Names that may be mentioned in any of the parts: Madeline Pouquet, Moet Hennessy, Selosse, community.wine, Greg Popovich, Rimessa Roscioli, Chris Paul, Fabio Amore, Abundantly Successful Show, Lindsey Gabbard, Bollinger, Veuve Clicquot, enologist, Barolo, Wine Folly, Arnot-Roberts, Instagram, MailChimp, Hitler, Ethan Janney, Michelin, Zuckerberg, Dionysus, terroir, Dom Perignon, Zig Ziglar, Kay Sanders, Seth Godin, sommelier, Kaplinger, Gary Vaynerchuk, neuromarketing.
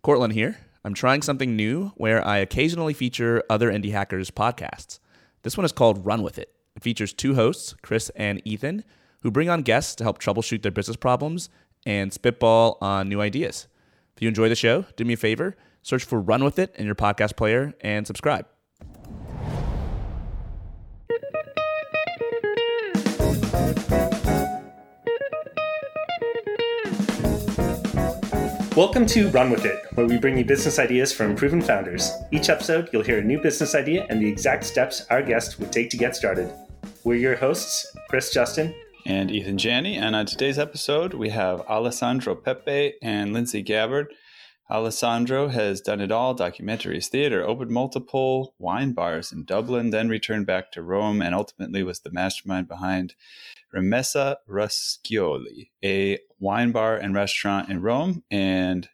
Cortland here. I'm trying something new where I occasionally feature other indie hackers' podcasts. This one is called Run With It. It features two hosts, Chris and Ethan, who bring on guests to help troubleshoot their business problems and spitball on new ideas. If you enjoy the show, do me a favor, search for Run With It in your podcast player and subscribe. Welcome to Run With It, where we bring you business ideas from proven founders. Each episode, you'll hear a new business idea and the exact steps our guest would take to get started. We're your hosts, Chris Justin and Ethan Janney, and on today's episode, we have Alessandro Pepe and Lindsey Gabbard. Alessandro has done it all: documentaries, theater, opened multiple wine bars in Dublin, then returned back to Rome, and ultimately was the mastermind behind Rimessa Roscioli, a wine bar and restaurant in Rome, and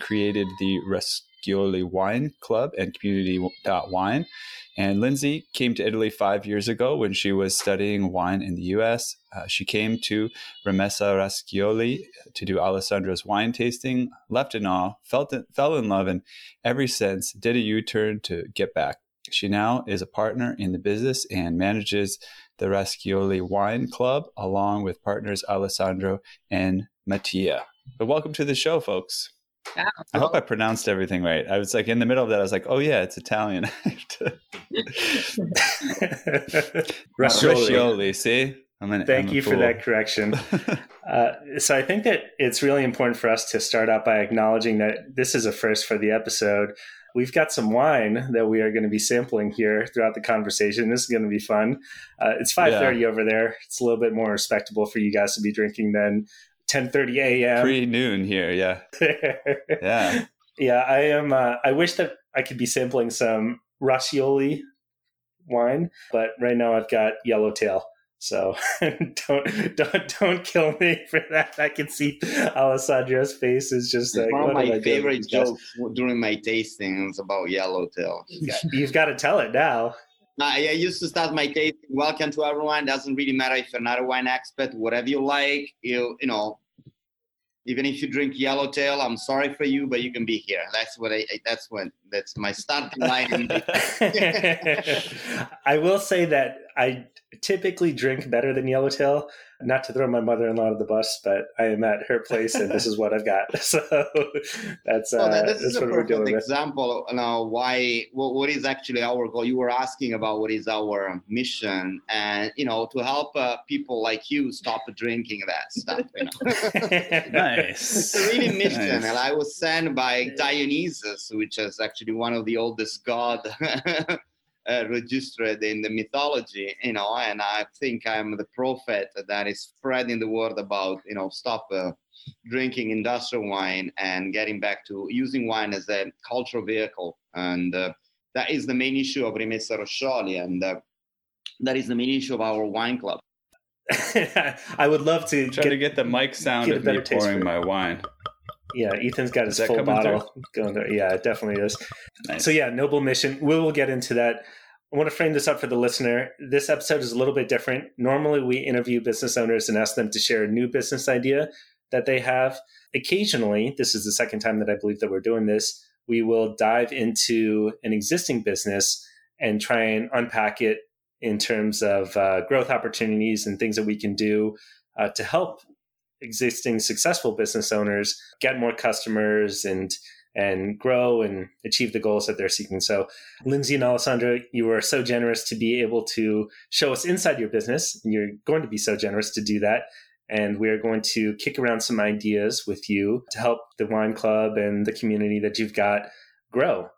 created the Roscioli Wine Club and community.wine. And Lindsey came to Italy 5 years ago when she was studying wine in the U.S. She came to Rimessa Roscioli to do Alessandro's wine tasting, left in awe, fell in love, and ever since did a U-turn to get back. She now is a partner in the business and manages the Roscioli Wine Club along with partners Alessandro and Mattia. But welcome to the show, folks. Wow. I hope I pronounced everything right. I was like in the middle of that. I was like, oh yeah, it's Italian. Roscioli, see? Thank you for that correction. So I think that it's really important for us to start out by acknowledging that this is a first for the episode. We've got some wine that we are going to be sampling here throughout the conversation. This is going to be fun. It's 5:30 over there. It's a little bit more respectable for you guys to be drinking than 10:30 a.m. Pre-noon here, yeah. Yeah. Yeah, I am. I wish that I could be sampling some Roscioli wine, but right now I've got Yellowtail. So don't kill me for that. I can see Alessandro's face is just like one of my favorite jokes during my tastings about Yellowtail. You've got to tell it now. I used to start my tasting. Welcome to everyone. Doesn't really matter if you're not a wine expert. Whatever you like, you know. Even if you drink Yellowtail, I'm sorry for you, but you can be here. That's my starting line. I will say that I typically drink better than Yellowtail, not to throw my mother-in-law under the bus, but I am at her place and this is what I've got. So that's what we're doing. This is a perfect example of what is actually our goal. You were asking about what is our mission, and to help people like you stop drinking that stuff. Nice. It's a really mission, and I was sent by Dionysus, which is actually one of the oldest gods. Registered in the mythology, and I think I'm the prophet that is spreading the word about, stop drinking industrial wine and getting back to using wine as a cultural vehicle. And that is the main issue of Rimessa Roscioli, and that is the main issue of our wine club. I would love to get the mic sound of me pouring my wine. Yeah, Ethan's got his full bottle going there. Yeah, it definitely is. Nice. So yeah, noble mission. We will get into that. I want to frame this up for the listener. This episode is a little bit different. Normally, we interview business owners and ask them to share a new business idea that they have. Occasionally, this is the second time that I believe that we're doing this, we will dive into an existing business and try and unpack it in terms of growth opportunities and things that we can do to help existing successful business owners get more customers and grow and achieve the goals that they're seeking. So Lindsey and Alessandro, you were so generous to be able to show us inside your business. You're going to be so generous to do that. And we are going to kick around some ideas with you to help the wine club and the community that you've got grow.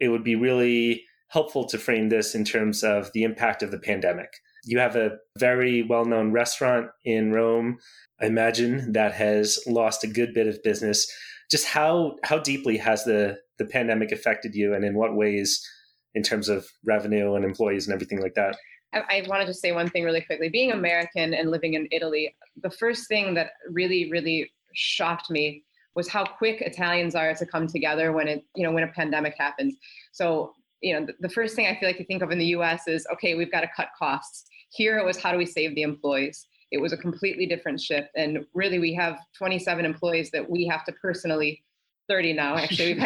It would be really helpful to frame this in terms of the impact of the pandemic. You have a very well-known restaurant in Rome, I imagine, that has lost a good bit of business. Just how deeply has the pandemic affected you, and in what ways in terms of revenue and employees and everything like that? I wanted to say one thing really quickly. Being American and living in Italy, the first thing that really, really shocked me was how quick Italians are to come together when a pandemic happens. So, the first thing I feel like you think of in the US is, okay, we've got to cut costs. Here it was, how do we save the employees? It was a completely different shift. And really, we have 27 employees that we have to personally 30 now, actually. We've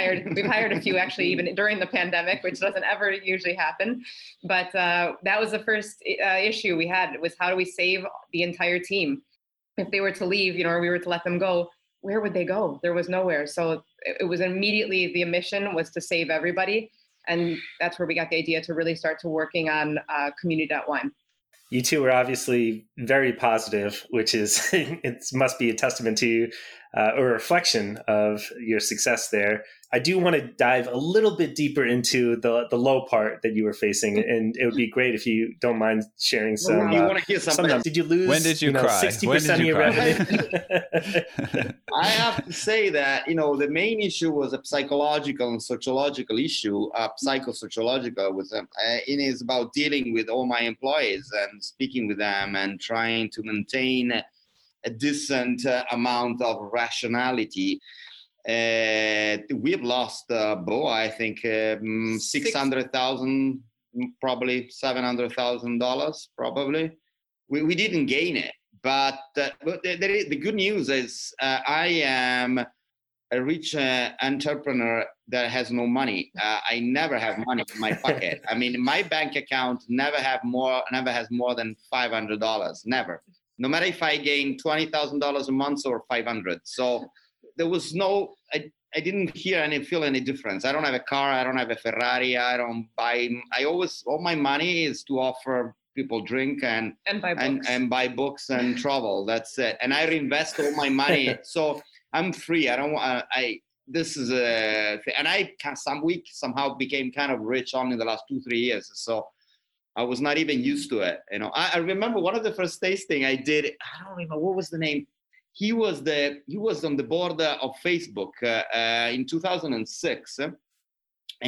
hired a few, actually, even during the pandemic, which doesn't ever usually happen. But that was the first issue we had, was how do we save the entire team? If they were to leave, you know, or we were to let them go, where would they go? There was nowhere. So it was immediately, the mission was to save everybody. And that's where we got the idea to really start to working on community.wine. You two are obviously very positive, which is, it must be a testament to, or a reflection of your success there. I do want to dive a little bit deeper into the low part that you were facing, and it would be great if you don't mind sharing some. You want to hear something? Did you lose? When did you cry? 60% of your revenue. I have to say that the main issue was a psychological and sociological issue, psychosociological, with them. It is about dealing with all my employees and speaking with them and trying to maintain a decent amount of rationality. We've lost, I think, $600,000, probably $700,000, probably. We didn't gain it, but the good news is I am a rich entrepreneur that has no money. I never have money in my pocket. I mean, my bank account never has more than $500, never. No matter if I gain $20,000 a month or $500. So there was I didn't feel any difference. I don't have a car. I don't have a Ferrari. I don't buy. All my money is to offer people drink and buy books and travel. That's it. And I reinvest all my money. So I'm free. I became kind of rich only in the last 2-3 years. So I was not even used to it. I remember one of the first tasting I did, I don't remember, what was the name? He was on the board of Facebook in 2006, and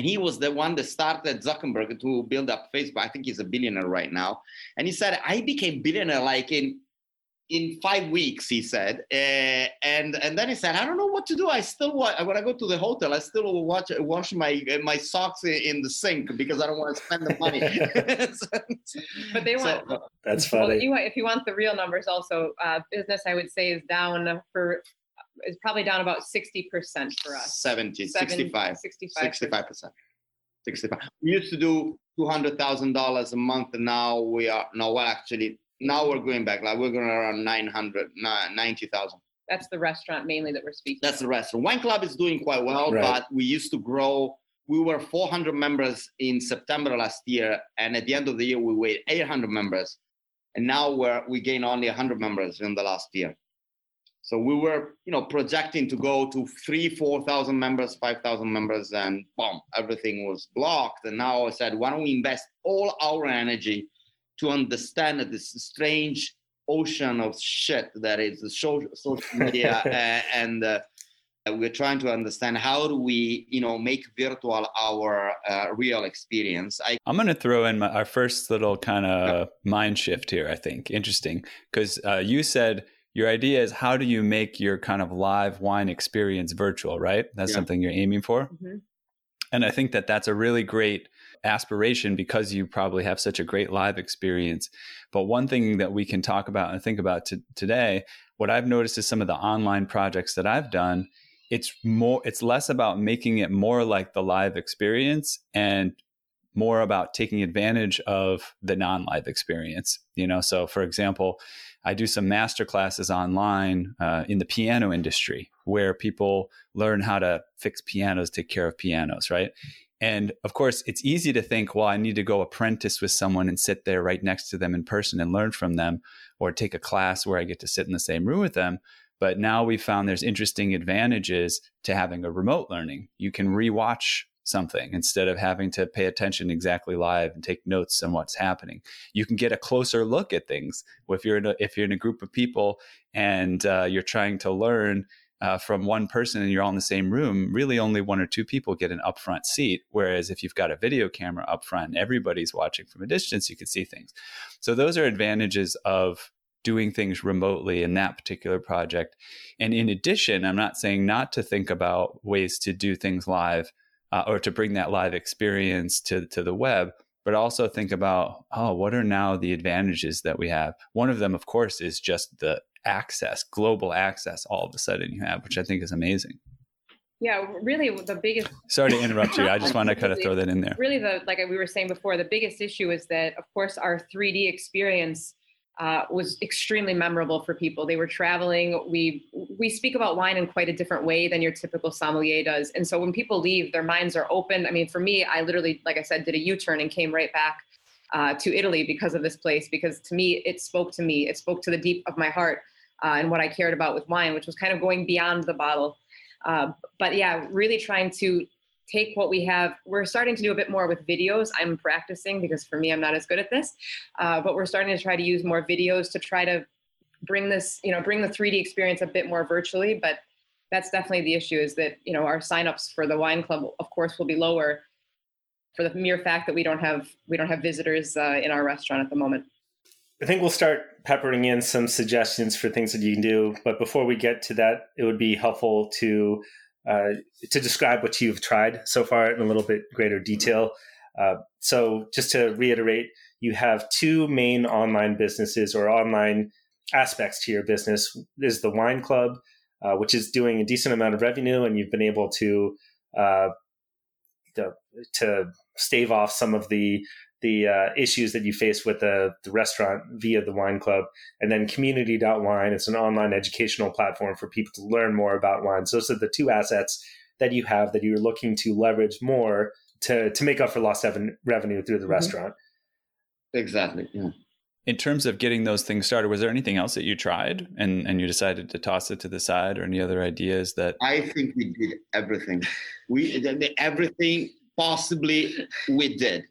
he was the one that started Zuckerberg to build up Facebook. I think he's a billionaire right now. And he said, I became billionaire like in 5 weeks, he said. And then he said, I don't know what to do. I still when I go to the hotel, I still wash my socks in the sink because I don't want to spend the money. But they want... So, that's funny. Well, if you want the real numbers also, business, I would say, is probably down about 60% for us. 65%. We used to do $200,000 a month, and now now we're going back. Like, we're going around 90,000. That's the restaurant mainly that we're speaking. That's the restaurant. Wine Club is doing quite well, right. But we used to grow. We were 400 members in September last year, and at the end of the year, we were 800 members. And now we gained only 100 members in the last year. So we were, projecting to go to 4,000 members, 5,000 members, and boom, everything was blocked. And now I said, why don't we invest all our energy to understand this strange ocean of shit that is the social media, and we're trying to understand how do we, make virtual our real experience. I'm going to throw in our first little kind of mind shift here, I think. Interesting, because you said your idea is how do you make your kind of live wine experience virtual, right? That's something you're aiming for. Mm-hmm. And I think that that's a really great aspiration because you probably have such a great live experience. But one thing that we can talk about and think about today, what I've noticed is some of the online projects that I've done, it's less about making it more like the live experience and more about taking advantage of the non-live experience. So for example, I do some masterclasses online in the piano industry where people learn how to fix pianos, take care of pianos, right? And of course, it's easy to think, well, I need to go apprentice with someone and sit there right next to them in person and learn from them, or take a class where I get to sit in the same room with them. But now we found there's interesting advantages to having a remote learning. You can rewatch something instead of having to pay attention exactly live and take notes on what's happening. You can get a closer look at things if you're in a group of people and you're trying to learn from one person and you're all in the same room, really only one or two people get an upfront seat. Whereas if you've got a video camera up front and everybody's watching from a distance, you can see things. So those are advantages of doing things remotely in that particular project. And in addition, I'm not saying not to think about ways to do things live or to bring that live experience to the web, but also think about, what are now the advantages that we have? One of them, of course, is just the global access all of a sudden you have, which I think is amazing. Yeah, really the biggest... Sorry to interrupt you. I just want to kind of throw that in there. Really, like we were saying before, the biggest issue is that, of course, our 3D experience was extremely memorable for people. They were traveling. We speak about wine in quite a different way than your typical sommelier does. And so when people leave, their minds are open. I mean, for me, I literally, like I said, did a U-turn and came right back to Italy because of this place, because to me, it spoke to me. It spoke to the deep of my heart and what I cared about with wine, which was kind of going beyond the bottle. But yeah, really trying to take what we have. We're starting to do a bit more with videos. I'm practicing because for me, I'm not as good at this, but we're starting to try to use more videos to try to bring this, bring the 3D experience a bit more virtually. But that's definitely the issue, is that, our signups for the wine club, of course, will be lower for the mere fact that we don't have visitors in our restaurant at the moment. I think we'll start peppering in some suggestions for things that you can do. But before we get to that, it would be helpful to describe what you've tried so far in a little bit greater detail. So just to reiterate, you have two main online businesses or online aspects to your business. There's the wine club, which is doing a decent amount of revenue, and you've been able to stave off some of the issues that you face with the restaurant via the wine club. And then community.wine, it's an online educational platform for people to learn more about wine. So those are the two assets that you have that you're looking to leverage more to make up for lost revenue through the restaurant. Exactly. Yeah. In terms of getting those things started, was there anything else that you tried and you decided to toss it to the side, or any other ideas that... I think we did everything. Everything possibly we did.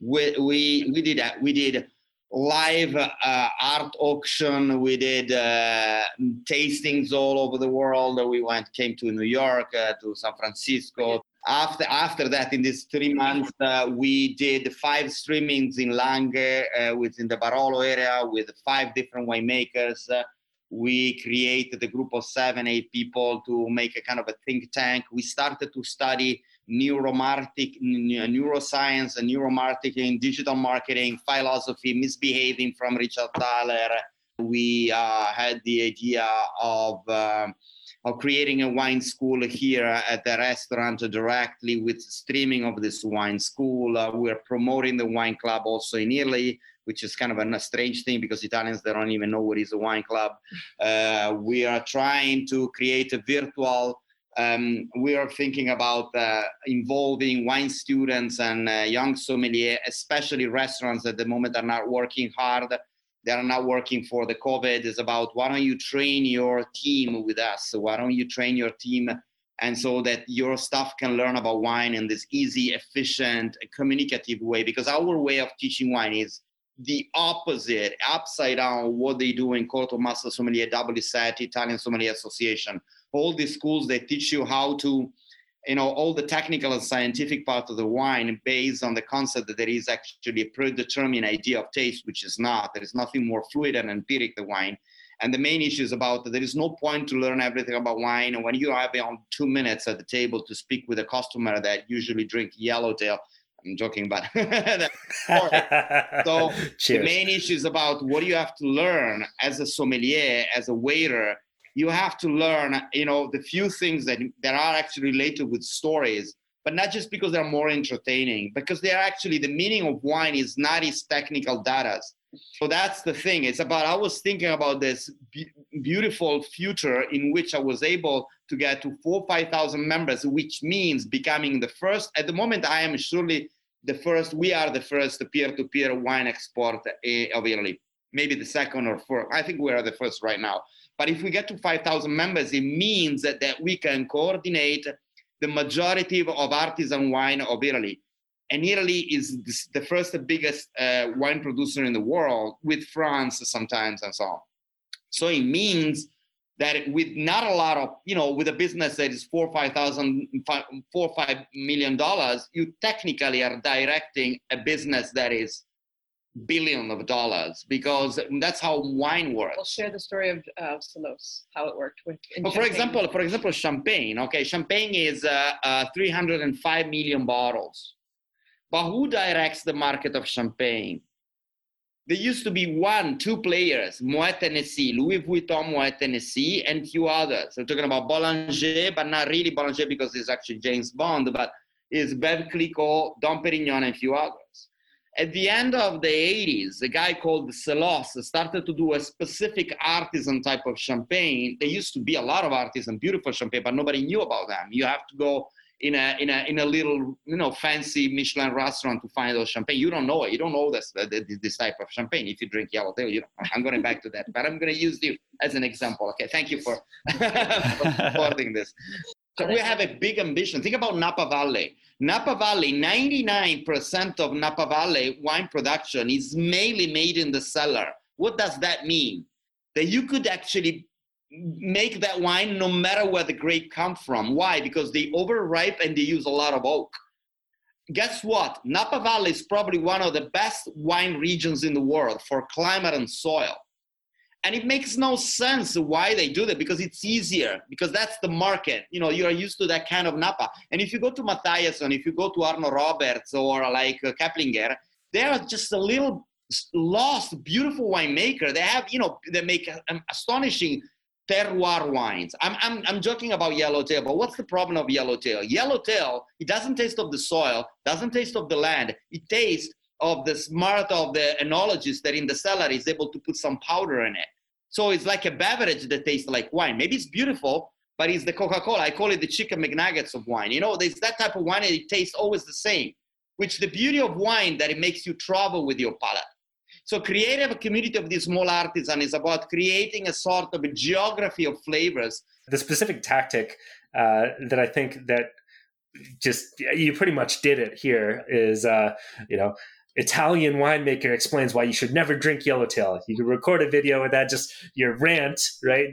We did that. We did live art auction. We did tastings all over the world. We came to New York, to San Francisco. After that, in these 3 months, we did 5 streamings in Lange, within the Barolo area, with 5 different winemakers. We created a group of 7-8 people to make a kind of a think tank. We started to study neuroscience and neuromarketing, digital marketing, philosophy, misbehaving from Richard Thaler. We had the idea of creating a wine school here at the restaurant directly with streaming of this wine school. We're promoting the wine club also in Italy, which is kind of a strange thing because Italians, they don't even know what is a wine club. We are trying to create a virtual... we are thinking about involving wine students and young sommelier, especially restaurants at the moment are not working hard. They are not working for the COVID. It's about, why don't you train your team with us? Why don't you train your team? And so that your staff can learn about wine in this easy, efficient, communicative way, because our way of teaching wine is the opposite, upside down, what they do in Corto Master Sommelier, WSET, Italian Sommelier Association. All these schools, they teach you how to, all the technical and scientific part of the wine based on the concept that there is actually a predetermined idea of taste, which is not. There is nothing more fluid and empiric than wine. And the main issue is about that there is no point to learn everything about wine. And when you have 2 minutes at the table to speak with a customer that usually drink yellowtail, I'm joking, but so Cheers. The main issue is about what you have to learn as a sommelier, as a waiter. You have to learn, the few things that are actually related with stories, but not just because they're more entertaining, because they're actually, the meaning of wine is not its technical data. So that's the thing. It's about, I was thinking about this beautiful future in which I was able to get to 4,000-5,000 members, which means becoming the first. At the moment, I am surely the first. We are the first peer-to-peer wine export of Italy. Maybe the second or fourth. I think we are the first right now. But if we get to 5,000 members, it means that we can coordinate the majority of artisan wine of Italy. And Italy is the first biggest wine producer in the world, with France sometimes and so on. So it means that with not a lot of, with a business that is $4 or $5 million, you technically are directing a business that is $billions, because that's how wine works. We'll share the story of Selosse, how it worked with. Well, for example, champagne. Okay, champagne is 305 million bottles, but who directs the market of champagne? There used to be 1-2 players, Moet Hennessy, Louis Vuitton Moet Hennessy, and a few others. I'm talking about Bollinger, but not really Bollinger because it's actually James Bond, but it's Veuve Clicquot, Dom Perignon, and a few others. At the end of the 80s, a guy called Selosse started to do a specific artisan type of champagne. There used to be a lot of artisan, beautiful champagne, but nobody knew about them. You have to go in a little, you know, fancy Michelin restaurant to find those champagne. You don't know it. You don't know this type of champagne. If you drink Yellowtail, you know. I'm going back to that, but I'm going to use you as an example. Okay, thank you for supporting this. So we have a big ambition. Think about Napa Valley. Napa Valley, 99% of Napa Valley wine production is mainly made in the cellar. What does that mean? That you could actually make that wine no matter where the grape comes from. Why? Because they overripe and they use a lot of oak. Guess what? Napa Valley is probably one of the best wine regions in the world for climate and soil. And it makes no sense why they do that, because it's easier, because that's the market. You know, you are used to that kind of Napa. And if you go to Matthias, and if you go to Arnot-Roberts or like Kaplinger, they are just a little lost, beautiful winemaker. They have, you know, they make astonishing terroir wines. I'm joking about Yellowtail, but what's the problem of Yellowtail? Yellowtail, it doesn't taste of the soil, doesn't taste of the land. It tastes of the smart of the enologist that in the cellar is able to put some powder in it. So it's like a beverage that tastes like wine. Maybe it's beautiful, but it's the Coca-Cola. I call it the chicken McNuggets of wine. You know, there's that type of wine and it tastes always the same, which the beauty of wine that it makes you travel with your palate. So creative community of these small artisans is about creating a sort of a geography of flavors. The specific tactic that I think that just, you pretty much did it here is, you know, Italian winemaker explains why you should never drink Yellowtail. You could record a video with that, just your rant, right?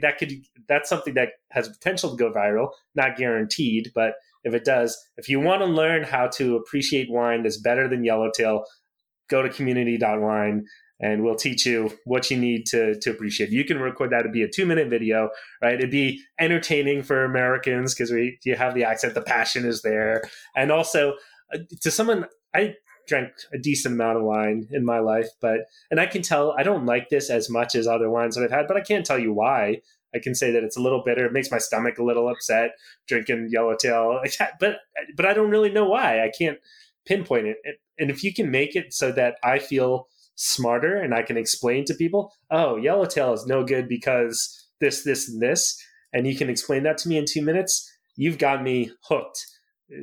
That's something that has potential to go viral, not guaranteed, but if it does, if you want to learn how to appreciate wine that's better than Yellowtail, go to community.wine. And we'll teach you what you need to appreciate. You can record that. It'd be a 2-minute video, right? It'd be entertaining for Americans because you have the accent, the passion is there. And also to someone, I drank a decent amount of wine in my life, and I can tell I don't like this as much as other wines that I've had, but I can't tell you why. I can say that it's a little bitter. It makes my stomach a little upset drinking Yellowtail like that, but I don't really know why. I can't pinpoint it. And if you can make it so that I feel smarter and I can explain to people, oh, Yellowtail is no good because this, this, and this, and you can explain that to me in 2 minutes, you've got me hooked.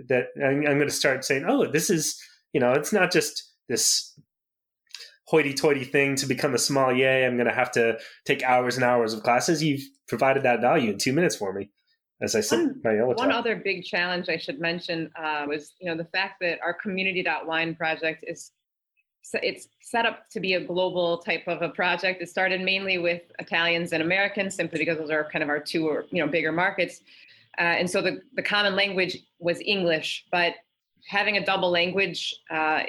That I'm going to start saying, oh, this is, you know, it's not just this hoity-toity thing to become a sommelier. I'm going to have to take hours and hours of classes. You've provided that value in 2 minutes for me. As I said, one other big challenge I should mention was, you know, the fact that our community.wine project it's set up to be a global type of a project. It started mainly with Italians and Americans simply because those are kind of our two, or, you know, bigger markets. And so the common language was English, but having a double language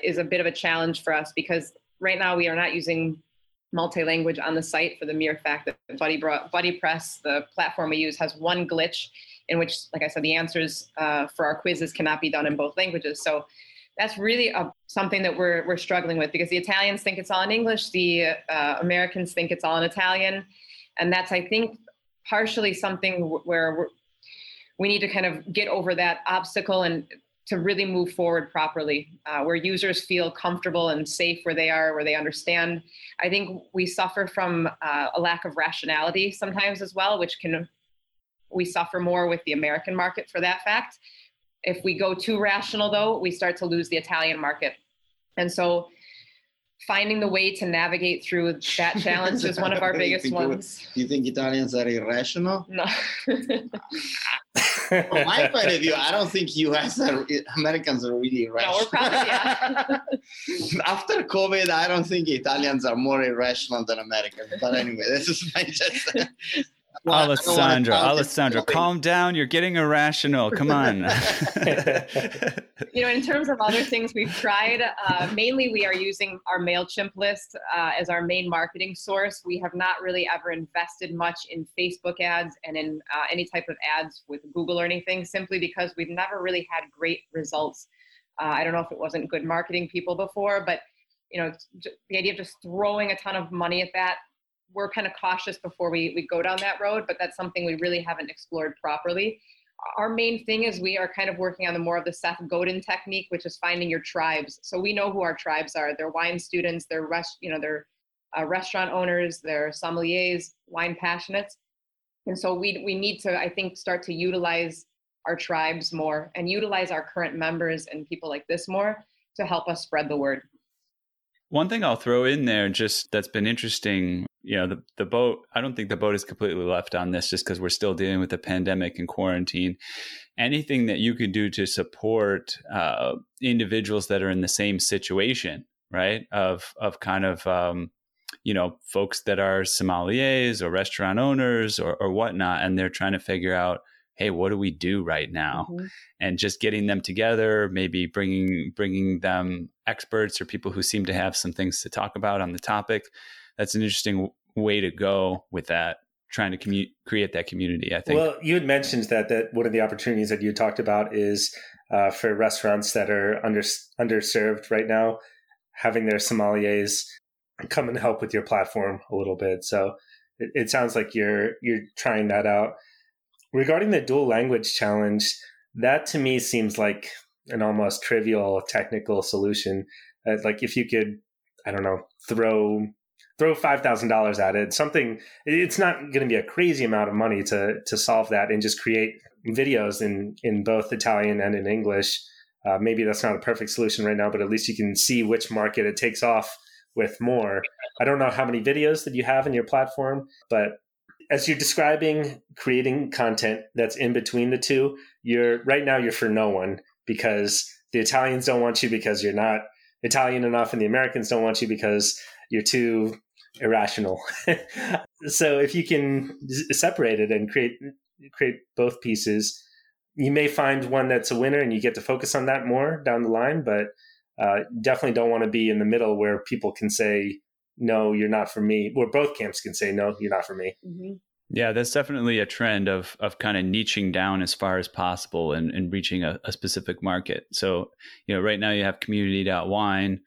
is a bit of a challenge for us because right now we are not using multi-language on the site for the mere fact that BuddyPress, the platform we use, has one glitch in which, like I said, the answers for our quizzes cannot be done in both languages. So that's really something that we're struggling with because the Italians think it's all in English, the Americans think it's all in Italian, and that's, I think, partially something where we need to kind of get over that obstacle and to really move forward properly, where users feel comfortable and safe where they are, where they understand. I think we suffer from a lack of rationality sometimes as well, we suffer more with the American market for that fact. If we go too rational, though, we start to lose the Italian market. And so finding the way to navigate through that challenge is one of our biggest ones. You think Italians are irrational? No. From my point of view, I don't think Americans are really irrational. No, we're probably, yeah. After COVID, I don't think Italians are more irrational than Americans. But anyway, this is my just... Well, Alessandro, calm down. You're getting irrational. Come on. You know, in terms of other things we've tried, mainly we are using our MailChimp list as our main marketing source. We have not really ever invested much in Facebook ads and in any type of ads with Google or anything, simply because we've never really had great results. I don't know if it wasn't good marketing people before, but you know, the idea of just throwing a ton of money at that, we're kind of cautious before we go down that road, but that's something we really haven't explored properly. Our main thing is we are kind of working on the more of the Seth Godin technique, which is finding your tribes. So we know who our tribes are. They're wine students, they're restaurant owners, they're sommeliers, wine passionates. And so we need to, I think, start to utilize our tribes more and utilize our current members and people like this more to help us spread the word. One thing I'll throw in there, just that's been interesting, you know, the boat, I don't think the boat is completely left on this just because we're still dealing with the pandemic and quarantine. Anything that you could do to support individuals that are in the same situation, right? Of kind of, you know, folks that are sommeliers or restaurant owners or whatnot, and they're trying to figure out, hey, what do we do right now? Mm-hmm. And just getting them together, maybe bringing them experts or people who seem to have some things to talk about on the topic. That's an interesting way to go with that, trying to create that community, I think. Well, you had mentioned that one of the opportunities that you talked about is for restaurants that are underserved right now, having their sommeliers come and help with your platform a little bit. So it sounds like you're trying that out. Regarding the dual language challenge, that to me seems like an almost trivial technical solution. Like if you could, I don't know, throw $5,000 at it, something. It's not going to be a crazy amount of money to solve that, and just create videos in both Italian and in English. Maybe that's not a perfect solution right now, but at least you can see which market it takes off with more. I don't know how many videos that you have in your platform, but as you're describing creating content that's in between the two, you're for no one, because the Italians don't want you because you're not Italian enough, and the Americans don't want you because you're too irrational. So if you can separate it and create both pieces, you may find one that's a winner and you get to focus on that more down the line, but definitely don't want to be in the middle where people can say, no, you're not for me, where both camps can say, no, you're not for me. Mm-hmm. Yeah, that's definitely a trend of kind of niching down as far as possible and reaching a specific market. So, you know, right now you have community.wine.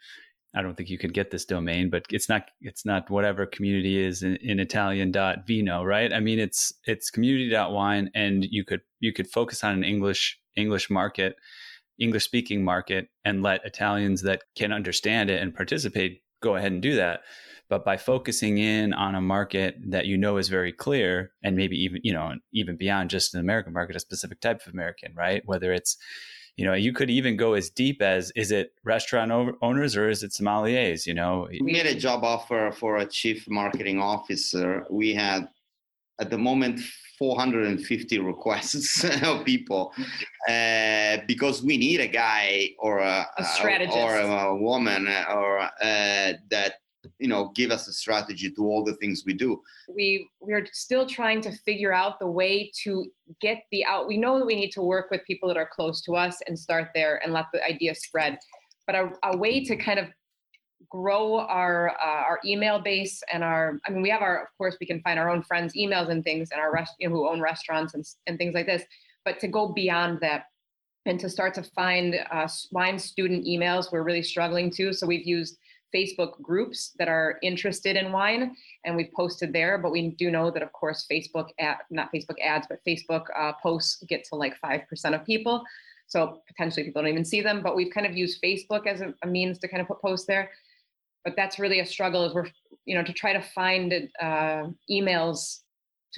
I don't think you could get this domain, but it's not whatever community is in Italian.vino, right? I mean, it's community.wine, and you could focus on an English market, English speaking market, and let Italians that can understand it and participate go ahead and do that. But by focusing in on a market that you know is very clear, and maybe even, you know, even beyond just an American market, a specific type of American, right? Whether it's, you know, you could even go as deep as, is it restaurant owners or is it sommeliers, you know? We had a job offer for a chief marketing officer. We had, at the moment, 450 requests of people because we need a guy or a strategist or a woman or that, you know, give us a strategy to all the things we do. We are still trying to figure out the way to get the out. We know that we need to work with people that are close to us and start there and let the idea spread. But a way to kind of grow our email base and we have of course, we can find our own friends' emails and things, and who own restaurants and things like this. But to go beyond that and to start to find wine student emails, we're really struggling too. So we've used Facebook groups that are interested in wine, and we've posted there, but we do know that, of course, Facebook posts get to like 5% of people. So potentially people don't even see them, but we've kind of used Facebook as a means to kind of put posts there. But that's really a struggle, is we're, you know, to try to find emails.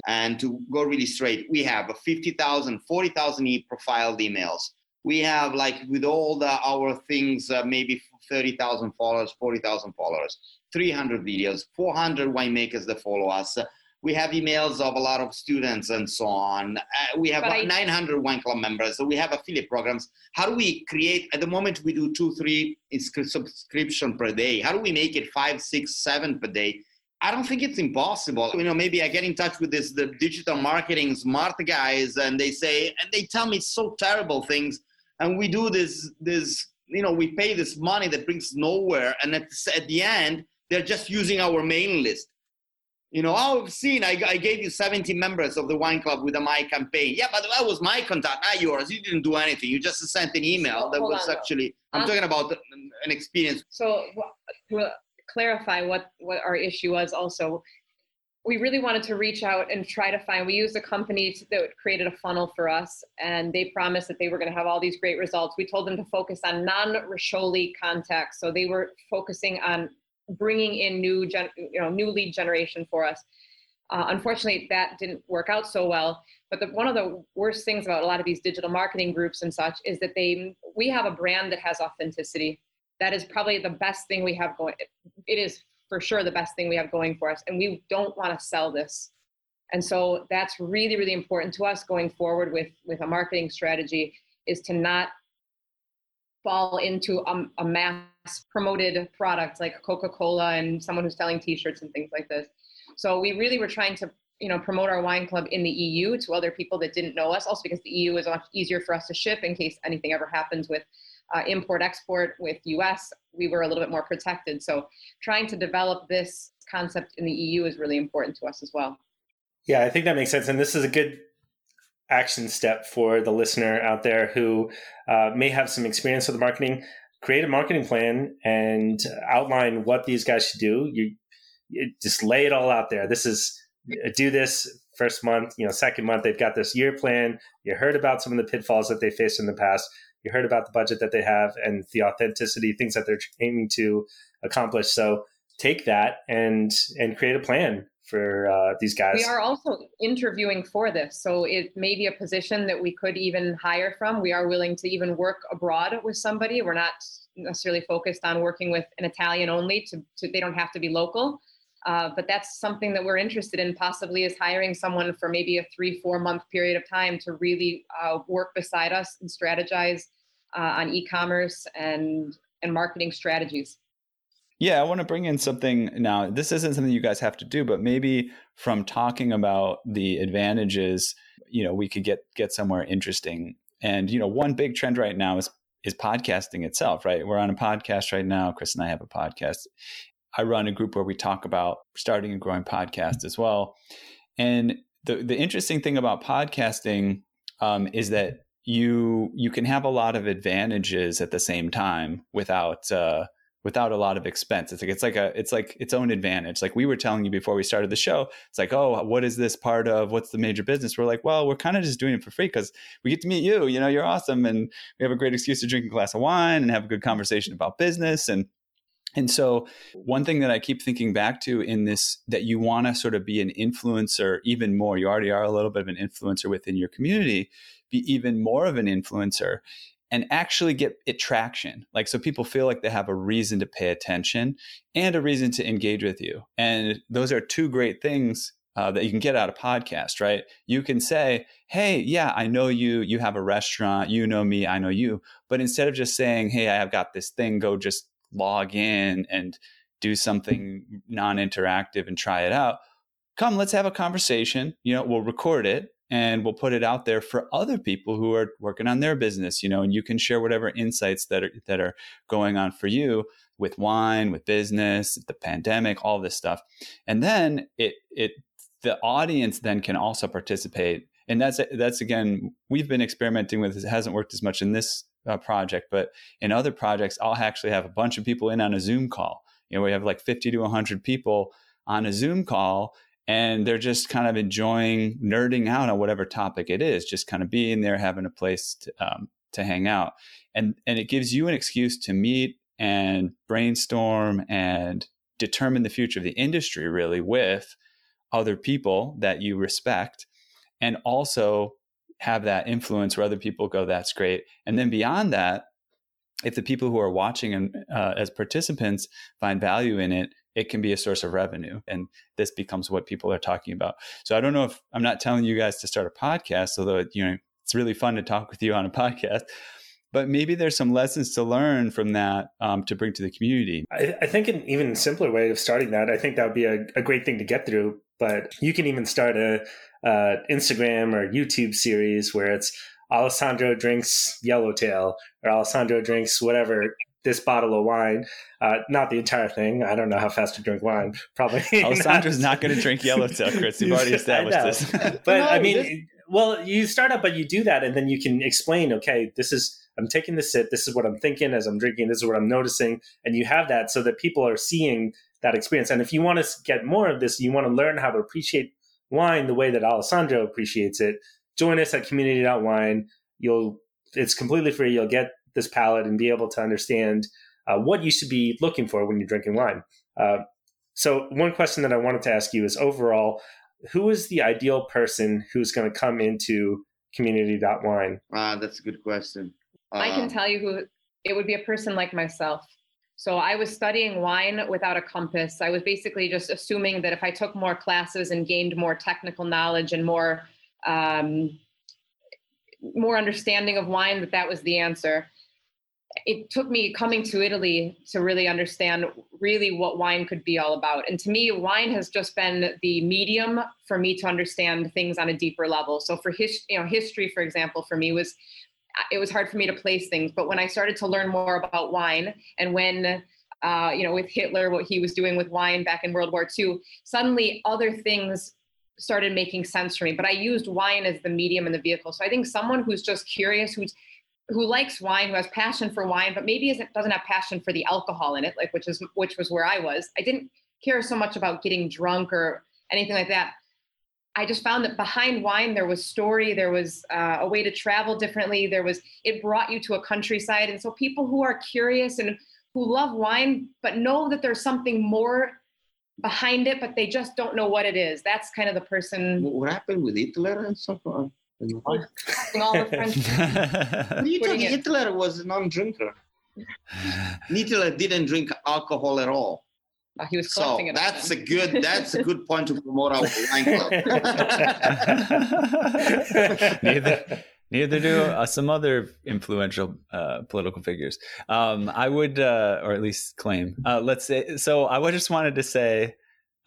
And to go really straight, we have 50,000, 40,000 profiled emails. We have, like, with all our things, maybe 30,000 followers, 40,000 followers, 300 videos, 400 winemakers that follow us. We have emails of a lot of students and so on. We have 900 wine club members. So we have affiliate programs. How do we create, at the moment we do 2-3 subscription per day. How do we make it 5-6-7 per day? I don't think it's impossible. You know, maybe I get in touch with the digital marketing smart guys, and they tell me so terrible things. And we do this, you know, we pay this money that brings nowhere. And at the end, they're just using our mailing list. You know, I gave you 70 members of the wine club with my campaign. Yeah, but that was my contact, not yours. You didn't do anything. You just sent an email. That was actually, I'm talking about an experience. So to clarify what our issue was also, we really wanted to reach out and try to find, we used a company that created a funnel for us, and they promised that they were going to have all these great results. We told them to focus on non-Roscioli contacts. So they were focusing on bringing in new lead generation for us. Unfortunately, that didn't work out so well. But one of the worst things about a lot of these digital marketing groups and such is that we have a brand that has authenticity. That is probably the best thing we have going. It is for sure the best thing we have going for us. And we don't want to sell this. And so that's really, really important to us going forward with a marketing strategy, is to not fall into a mass promoted product like Coca-Cola and someone who's selling t-shirts and things like this. So we really were trying to, promote our wine club in the EU to other people that didn't know us, also because the EU is much easier for us to ship in case anything ever happens with import-export with US. We were a little bit more protected. So trying to develop this concept in the EU is really important to us as well. Yeah, I think that makes sense. And this is a good action step for the listener out there who may have some experience with marketing. Create a marketing plan and outline what these guys should do. You just lay it all out there. Do this first month, second month, they've got this year plan. You heard about some of the pitfalls that they faced in the past. You heard about the budget that they have and the authenticity, things that they're aiming to accomplish. So take that and create a plan for these guys. We are also interviewing for this. So it may be a position that we could even hire from. We are willing to even work abroad with somebody. We're not necessarily focused on working with an Italian only. They don't have to be local. But that's something that we're interested in, possibly, is hiring someone for maybe a 3-4 month period of time to really work beside us and strategize on e-commerce and marketing strategies. Yeah, I want to bring in something now. This isn't something you guys have to do, but maybe from talking about the advantages, we could get somewhere interesting. And one big trend right now is podcasting itself, right? We're on a podcast right now. Chris and I have a podcast. I run a group where we talk about starting and growing podcasts as well. And the interesting thing about podcasting is that you can have a lot of advantages at the same time without a lot of expense. It's like its own advantage. Like we were telling you before we started the show, it's like, oh, what is this part of? What's the major business? We're like, well, we're kind of just doing it for free because we get to meet you. You're awesome, and we have a great excuse to drink a glass of wine and have a good conversation about business. And so one thing that I keep thinking back to in this, that you want to sort of be an influencer even more. You already are a little bit of an influencer within your community, be even more of an influencer and actually get it traction. Like, so people feel like they have a reason to pay attention and a reason to engage with you. And those are two great things that you can get out of podcast, right? You can say, hey, yeah, I know you have a restaurant, you know me, I know you. But instead of just saying, hey, I've got this thing, go just log in and do something non-interactive and try it out. Come, let's have a conversation. We'll record it and we'll put it out there for other people who are working on their business, and you can share whatever insights that are going on for you with wine, with business, the pandemic, all this stuff. And then the audience then can also participate. And that's again, we've been experimenting with this. It hasn't worked as much in this project, but in other projects, I'll actually have a bunch of people in on a Zoom call. We have like 50 to 100 people on a Zoom call, and they're just kind of enjoying nerding out on whatever topic it is, just kind of being there, having a place to hang out, and it gives you an excuse to meet and brainstorm and determine the future of the industry really with other people that you respect, and also have that influence where other people go, that's great. And then beyond that, if the people who are watching and as participants find value in it, it can be a source of revenue. And this becomes what people are talking about. So I don't know if I'm not telling you guys to start a podcast, although, it's really fun to talk with you on a podcast, but maybe there's some lessons to learn from that to bring to the community. I think an even simpler way of starting that, I think that would be a great thing to get through, but you can even start a Instagram or YouTube series where it's Alessandro drinks Yellowtail or Alessandro drinks whatever, this bottle of wine. Not the entire thing. I don't know how fast to drink wine. Probably Alessandro's not going to drink Yellowtail, Chris. You've already established this. But no, Well, you start out, but you do that, and then you can explain, okay, this is, I'm taking the sip, this is what I'm thinking as I'm drinking, this is what I'm noticing, and you have that so that people are seeing that experience. And if you want to get more of this, you want to learn how to appreciate wine the way that Alessandro appreciates it, join us at community.wine. It's completely free. You'll get this palette and be able to understand what you should be looking for when you're drinking wine. So one question that I wanted to ask you is overall, who is the ideal person who's going to come into community.wine? That's a good question. I can tell you who it would be. A person like myself. So I was studying wine without a compass. I was basically just assuming that if I took more classes and gained more technical knowledge and more understanding of wine, that was the answer. It took me coming to Italy to really understand really what wine could be all about. And to me, wine has just been the medium for me to understand things on a deeper level. So for history, for example, for me it was hard for me to place things. But when I started to learn more about wine, and when, with Hitler, what he was doing with wine back in World War II, suddenly other things started making sense for me. But I used wine as the medium and the vehicle. So I think someone who's just curious, who likes wine, who has passion for wine, but maybe doesn't have passion for the alcohol in it, like which was where I was. I didn't care so much about getting drunk or anything like that. I just found that behind wine, there was story, there was a way to travel differently, it brought you to a countryside. And so people who are curious and who love wine, but know that there's something more behind it, but they just don't know what it is. That's kind of the person. What happened with Hitler and so on? All the French. Hitler was a non-drinker. Hitler didn't drink alcohol at all. He was collecting it. That's a good point to promote our wine club. Neither do some other influential political figures. I would, or at least claim. Let's say. So I just wanted to say,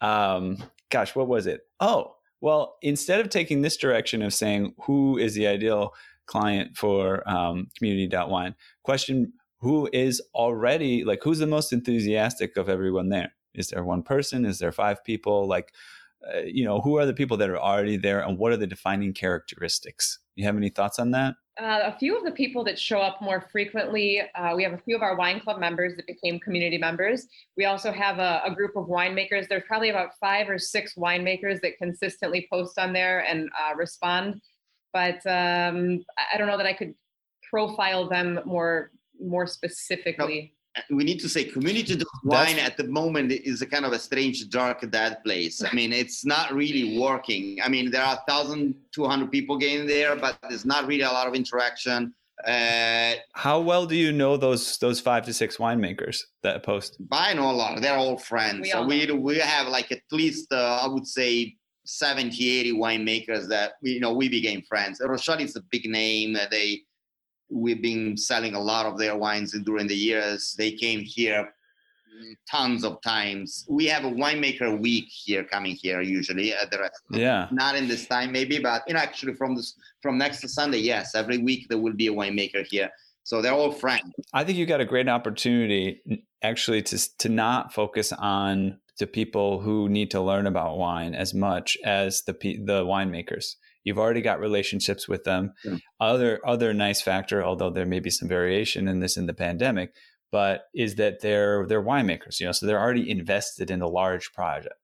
gosh, what was it? Oh, well, instead of taking this direction of saying who is the ideal client for community.wine, question. Who is already, like, who's the most enthusiastic of everyone there? Is there one person? Is there five people? Like, who are the people that are already there, and what are the defining characteristics? You have any thoughts on that? A few of the people that show up more frequently, we have a few of our wine club members that became community members. We also have a group of winemakers. There's probably about 5 or 6 winemakers that consistently post on there and respond. But I don't know that I could profile them more specifically. No, we need to say community.wine at the moment is a kind of a strange, dark, dead place. I mean, it's not really working. I mean, there are 1,200 people getting there, but there's not really a lot of interaction. How well do you know those 5 to 6 winemakers that post? By no lot, they're all friends. We have like at least, I would say, 70-80 winemakers that we became friends. Roscioli is a big name. We've been selling a lot of their wines during the years. They came here tons of times. We have a winemaker week coming here usually at the restaurant. Yeah. Not in this time maybe, but actually from next Sunday, yes, every week there will be a winemaker here. So they're all friends. I think you got a great opportunity actually to not focus on the people who need to learn about wine as much as the winemakers. You've already got relationships with them. Yeah. Other nice factor, although there may be some variation in this in the pandemic, but is that they're winemakers, so they're already invested in a large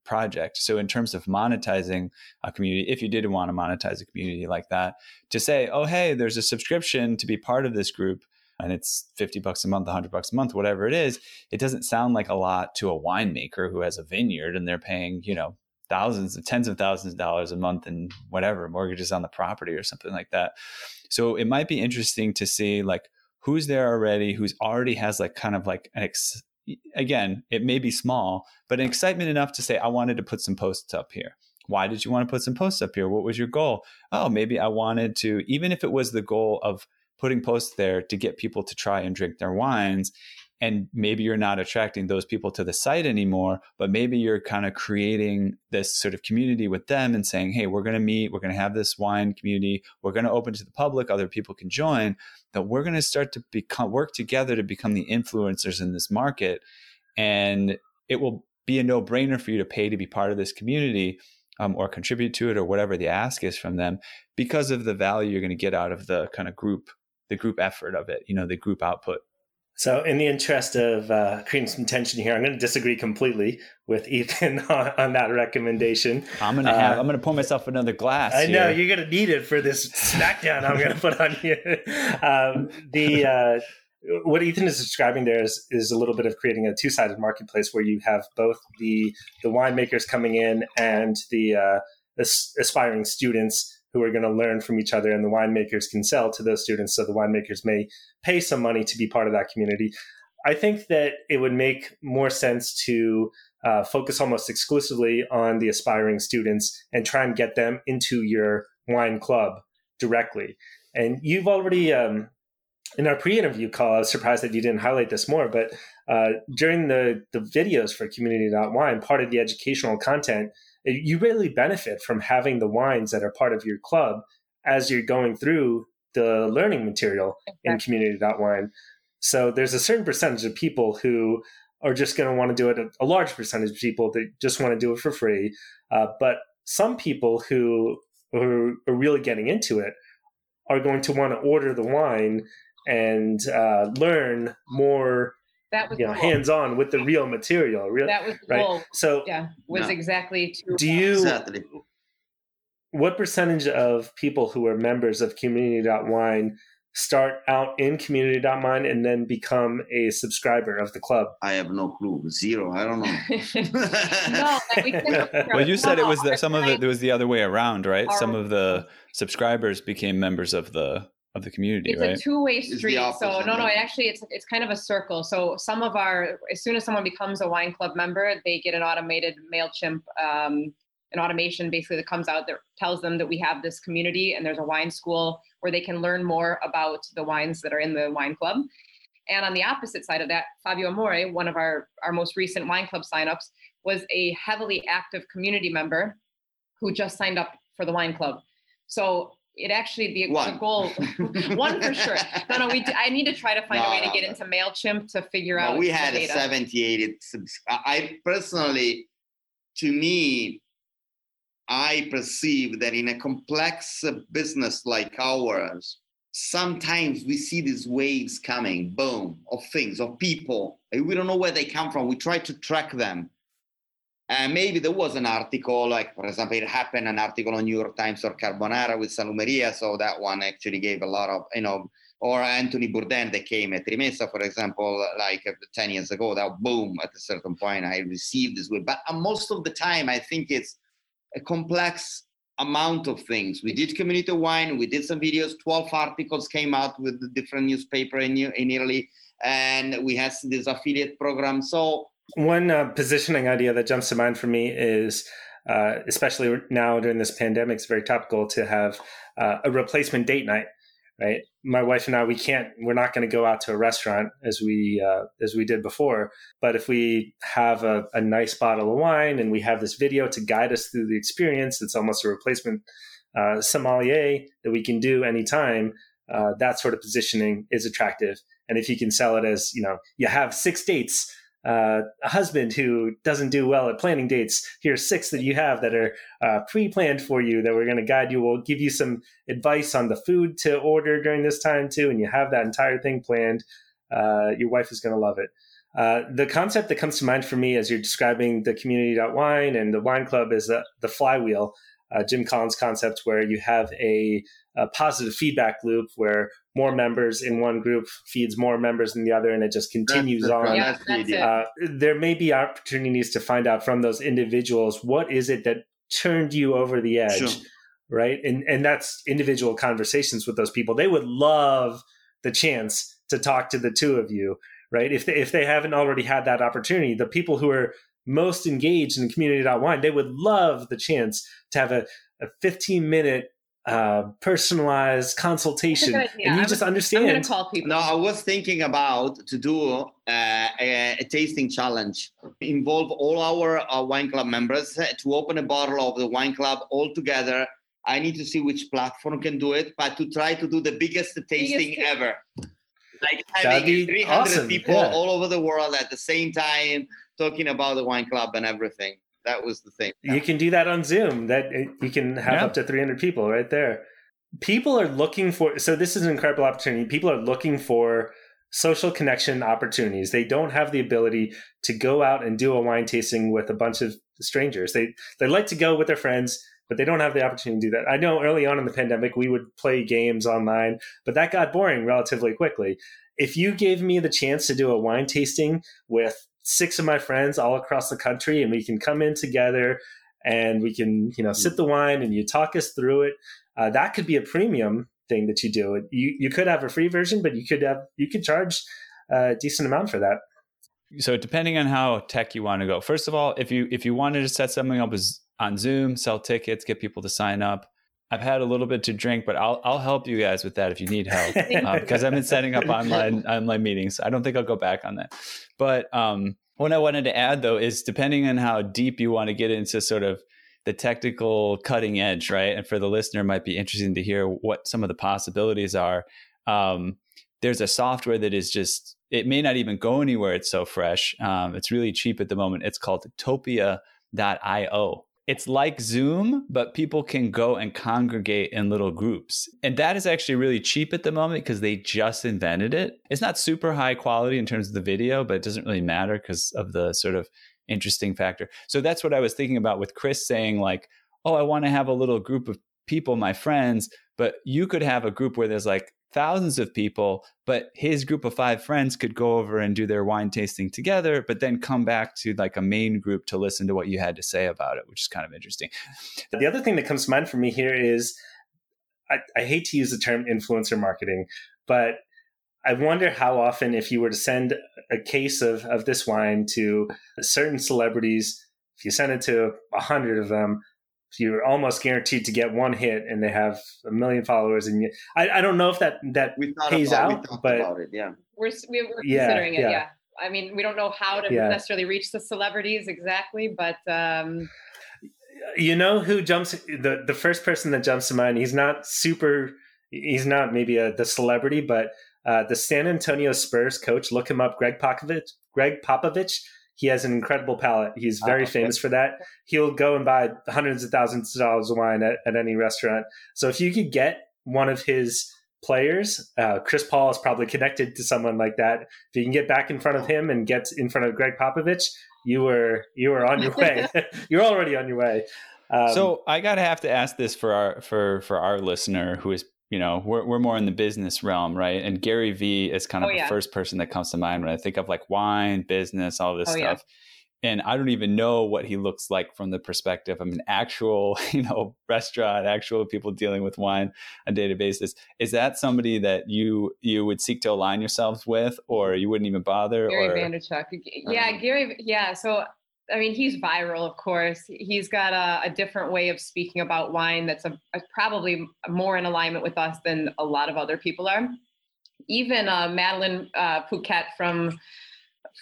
project. So in terms of monetizing a community, if you did want to monetize a community like that, to say, oh, hey, there's a subscription to be part of this group, and it's $50 a month, $100 a month, whatever it is, it doesn't sound like a lot to a winemaker who has a vineyard and they're paying, tens of thousands of dollars a month and whatever mortgages on the property or something like that. So it might be interesting to see like who's there already, who's already has like kind of like again, it may be small, but an excitement enough to say, I wanted to put some posts up here. Why did you want to put some posts up here? What was your goal? Oh, maybe I wanted to, even if it was the goal of putting posts there to get people to try and drink their wines. And maybe you're not attracting those people to the site anymore, but maybe you're kind of creating this sort of community with them and saying, hey, we're going to meet, we're going to have this wine community, we're going to open to the public, other people can join, that we're going to start to work together to become the influencers in this market. And it will be a no-brainer for you to pay to be part of this community or contribute to it or whatever the ask is from them, because of the value you're going to get out of the kind of group, the group effort of it, you know, the group output. So in the interest of creating some tension here, I'm going to disagree completely with Ethan on that recommendation. I'm going to pour myself another glass. I know you're going to need it for this smackdown I'm going to put on you. What Ethan is describing there is a little bit of creating a two-sided marketplace where you have both the winemakers coming in and the aspiring students who are going to learn from each other, and the winemakers can sell to those students. So the winemakers may pay some money to be part of that community. I think that it would make more sense to focus almost exclusively on the aspiring students and try and get them into your wine club directly. And you've already, in our pre-interview call, I was surprised that you didn't highlight this more, but during the videos for community.wine, part of the educational content, you really benefit from having the wines that are part of your club as you're going through the learning material in community.wine. So there's a certain percentage of people who are just going to want to do it, a large percentage of people that just want to do it for free. But some people who are really getting into it are going to want to order the wine and learn more. That was cool. Hands-on with the real material. That was cool. Right? So exactly. What percentage of people who are members of community.wine start out in community.wine and then become a subscriber of the club? I have no clue. Zero. I don't know. Well, you said it was it was the other way around, right? Some of the subscribers became members of the community, right? It's a two-way street. So it's kind of a circle. So some of as soon as someone becomes a wine club member, they get an automated MailChimp, an automation basically that comes out that tells them that we have this community and there's a wine school where they can learn more about the wines that are in the wine club. And on the opposite side of that, Fabio Amore, one of our most recent wine club signups, was a heavily active community member who just signed up for the wine club. So it actually, the goal, one for sure. I need to try to find a way to get into MailChimp to figure out. We had 78. I personally, to me, I perceive that in a complex business like ours, sometimes we see these waves coming, boom, of things, of people. We don't know where they come from. We try to track them. And maybe there was an article, like, for example, it happened, an article on New York Times or Carbonara with Salumeria. So that one actually gave a lot of, or Anthony Bourdain that came at Rimessa, for example, like 10 years ago, that boom, at a certain point, I received this way. But most of the time, I think it's a complex amount of things. We did community wine, we did some videos, 12 articles came out with the different newspaper in Italy, and we had this affiliate program. So one positioning idea that jumps to mind for me is, especially now during this pandemic, it's very topical to have a replacement date night, right? My wife and I, we're not going to go out to a restaurant as we did before. But if we have a nice bottle of wine and we have this video to guide us through the experience, it's almost a replacement sommelier that we can do anytime. That sort of positioning is attractive. And if you can sell it as, you have 6 dates, a husband who doesn't do well at planning dates, here's 6 that you have that are pre-planned for you that we're going to guide you. We'll give you some advice on the food to order during this time too, and you have that entire thing planned. Your wife is going to love it. The concept that comes to mind for me as you're describing the community.wine and the wine club is the flywheel, Jim Collins' concept, where you have a positive feedback loop where more members in one group feeds more members in the other, and it just continues on. Yeah, there may be opportunities to find out from those individuals, what is it that turned you over the edge, sure, right? And that's individual conversations with those people. They would love the chance to talk to the two of you, right? If they haven't already had that opportunity, the people who are most engaged in community.wine, they would love the chance to have a 15-minute personalized consultation. And understand. I'm going to call people. No, I was thinking about to do a tasting challenge, involve all our wine club members to open a bottle of the wine club all together. I need to see which platform can do it, but to try to do the biggest tasting ever. Like having 300 people all over the world at the same time talking about the wine club and everything. That was the thing. You can do that on Zoom. That you can have up to 300 people right there. People are looking for, so this is an incredible opportunity. People are looking for social connection opportunities. They don't have the ability to go out and do a wine tasting with a bunch of strangers. They like to go with their friends, but they don't have the opportunity to do that. I know early on in the pandemic, we would play games online, but that got boring relatively quickly. If you gave me the chance to do a wine tasting with 6 of my friends all across the country, and we can come in together and we can, sip the wine and you talk us through it, that could be a premium thing that you do. You could have a free version, but you could charge a decent amount for that. So depending on how tech you want to go, first of all, if you wanted to set something up on Zoom, sell tickets, get people to sign up. I've had a little bit to drink, but I'll help you guys with that if you need help, because I've been setting up online meetings. I don't think I'll go back on that. But what I wanted to add though is, depending on how deep you want to get into sort of the technical cutting edge, right? And for the listener, it might be interesting to hear what some of the possibilities are. There's a software that is just, it may not even go anywhere. It's so fresh. It's really cheap at the moment. It's called Utopia.io. It's like Zoom, but people can go and congregate in little groups. And that is actually really cheap at the moment because they just invented it. It's not super high quality in terms of the video, but it doesn't really matter because of the sort of interesting factor. So that's what I was thinking about with Chris saying like, oh, I want to have a little group of people, my friends, but you could have a group where there's like thousands of people, but his group of 5 friends could go over and do their wine tasting together, but then come back to like a main group to listen to what you had to say about it, which is kind of interesting. The other thing that comes to mind for me here is, I hate to use the term influencer marketing, but I wonder how often, if you were to send a case of this wine to certain celebrities, if you send it to 100 of them, you're almost guaranteed to get one hit and they have 1 million followers. And I don't know if that pays out, but we're considering it. Yeah. I mean, we don't know how to necessarily reach the celebrities exactly, but you know who jumps, the first person that jumps to mind, he's not maybe the celebrity, but the San Antonio Spurs coach, look him up, Greg Popovich. He has an incredible palate. He's very famous for that. He'll go and buy hundreds of thousands of dollars of wine at any restaurant. So if you could get one of his players, Chris Paul is probably connected to someone like that. If you can get back in front of him and get in front of Greg Popovich, you were on your way. You're already on your way. So I have to ask this for our listener who is, we're more in the business realm, right? And Gary V is kind of the first person that comes to mind when I think of like wine, business, all this stuff. Yeah. And I don't even know what he looks like from the perspective of an actual, restaurant, actual people dealing with wine on a day-to-day basis. Is that somebody that you would seek to align yourselves with, or you wouldn't even bother? Gary Vaynerchuk. Yeah, Gary. Yeah. So, I mean, he's viral, of course. He's got a different way of speaking about wine that's probably more in alignment with us than a lot of other people are. Even Madeline Pouquet from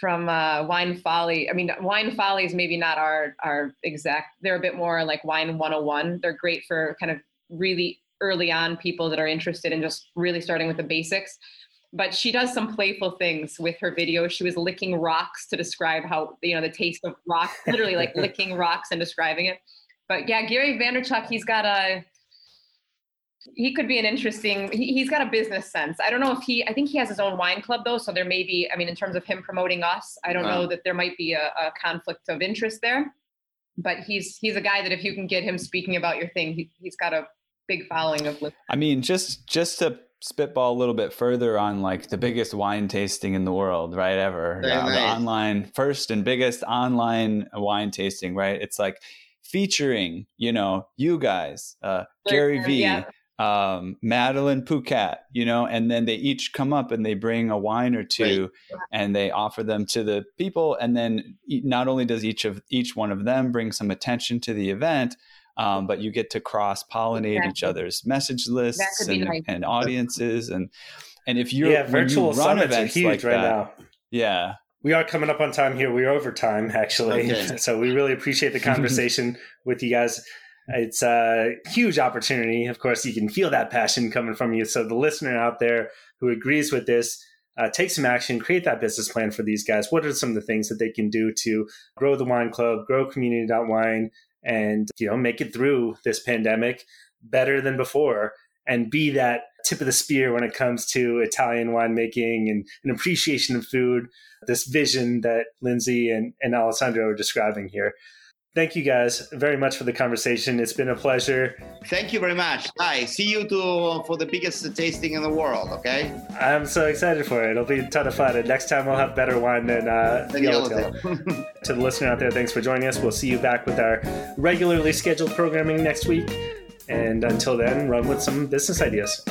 Wine Folly. I mean, Wine Folly is maybe not our exact. They're a bit more like Wine 101. They're great for kind of really early on people that are interested in just really starting with the basics. But she does some playful things with her videos. She was licking rocks to describe how, the taste of rocks, literally like licking rocks and describing it. But yeah, Gary Vaynerchuk, he's got a business sense. I don't know if I think he has his own wine club though. So there may be, in terms of him promoting us, I don't know that there might be a conflict of interest there, but he's a guy that if you can get him speaking about your thing, he's got a big following of listeners. I mean, just to spitball a little bit further on like the biggest wine tasting in the world, right? Ever. The online first and biggest online wine tasting, right? It's like featuring, you guys, Gary V, Madeline Pouquet, and then they each come up and they bring a wine or two and they offer them to the people. And then not only does each one of them bring some attention to the event, but you get to cross-pollinate each other's message lists and audiences. And if you're virtual summits are huge like now. Yeah. We are coming up on time here. We're over time, actually. Okay. So we really appreciate the conversation with you guys. It's a huge opportunity. Of course, you can feel that passion coming from you. So the listener out there who agrees with this, take some action, create that business plan for these guys. What are some of the things that they can do to grow the wine club, grow community.wine, and make it through this pandemic better than before and be that tip of the spear when it comes to Italian winemaking and an appreciation of food, this vision that Lindsey and Alessandro are describing here. Thank you guys very much for the conversation. It's been a pleasure. Thank you very much. Hi, see you too for the biggest tasting in the world, okay? I'm so excited for it. It'll be a ton of fun. And next time we'll have better wine than Yellowtail. To the listener out there, thanks for joining us. We'll see you back with our regularly scheduled programming next week. And until then, run with some business ideas.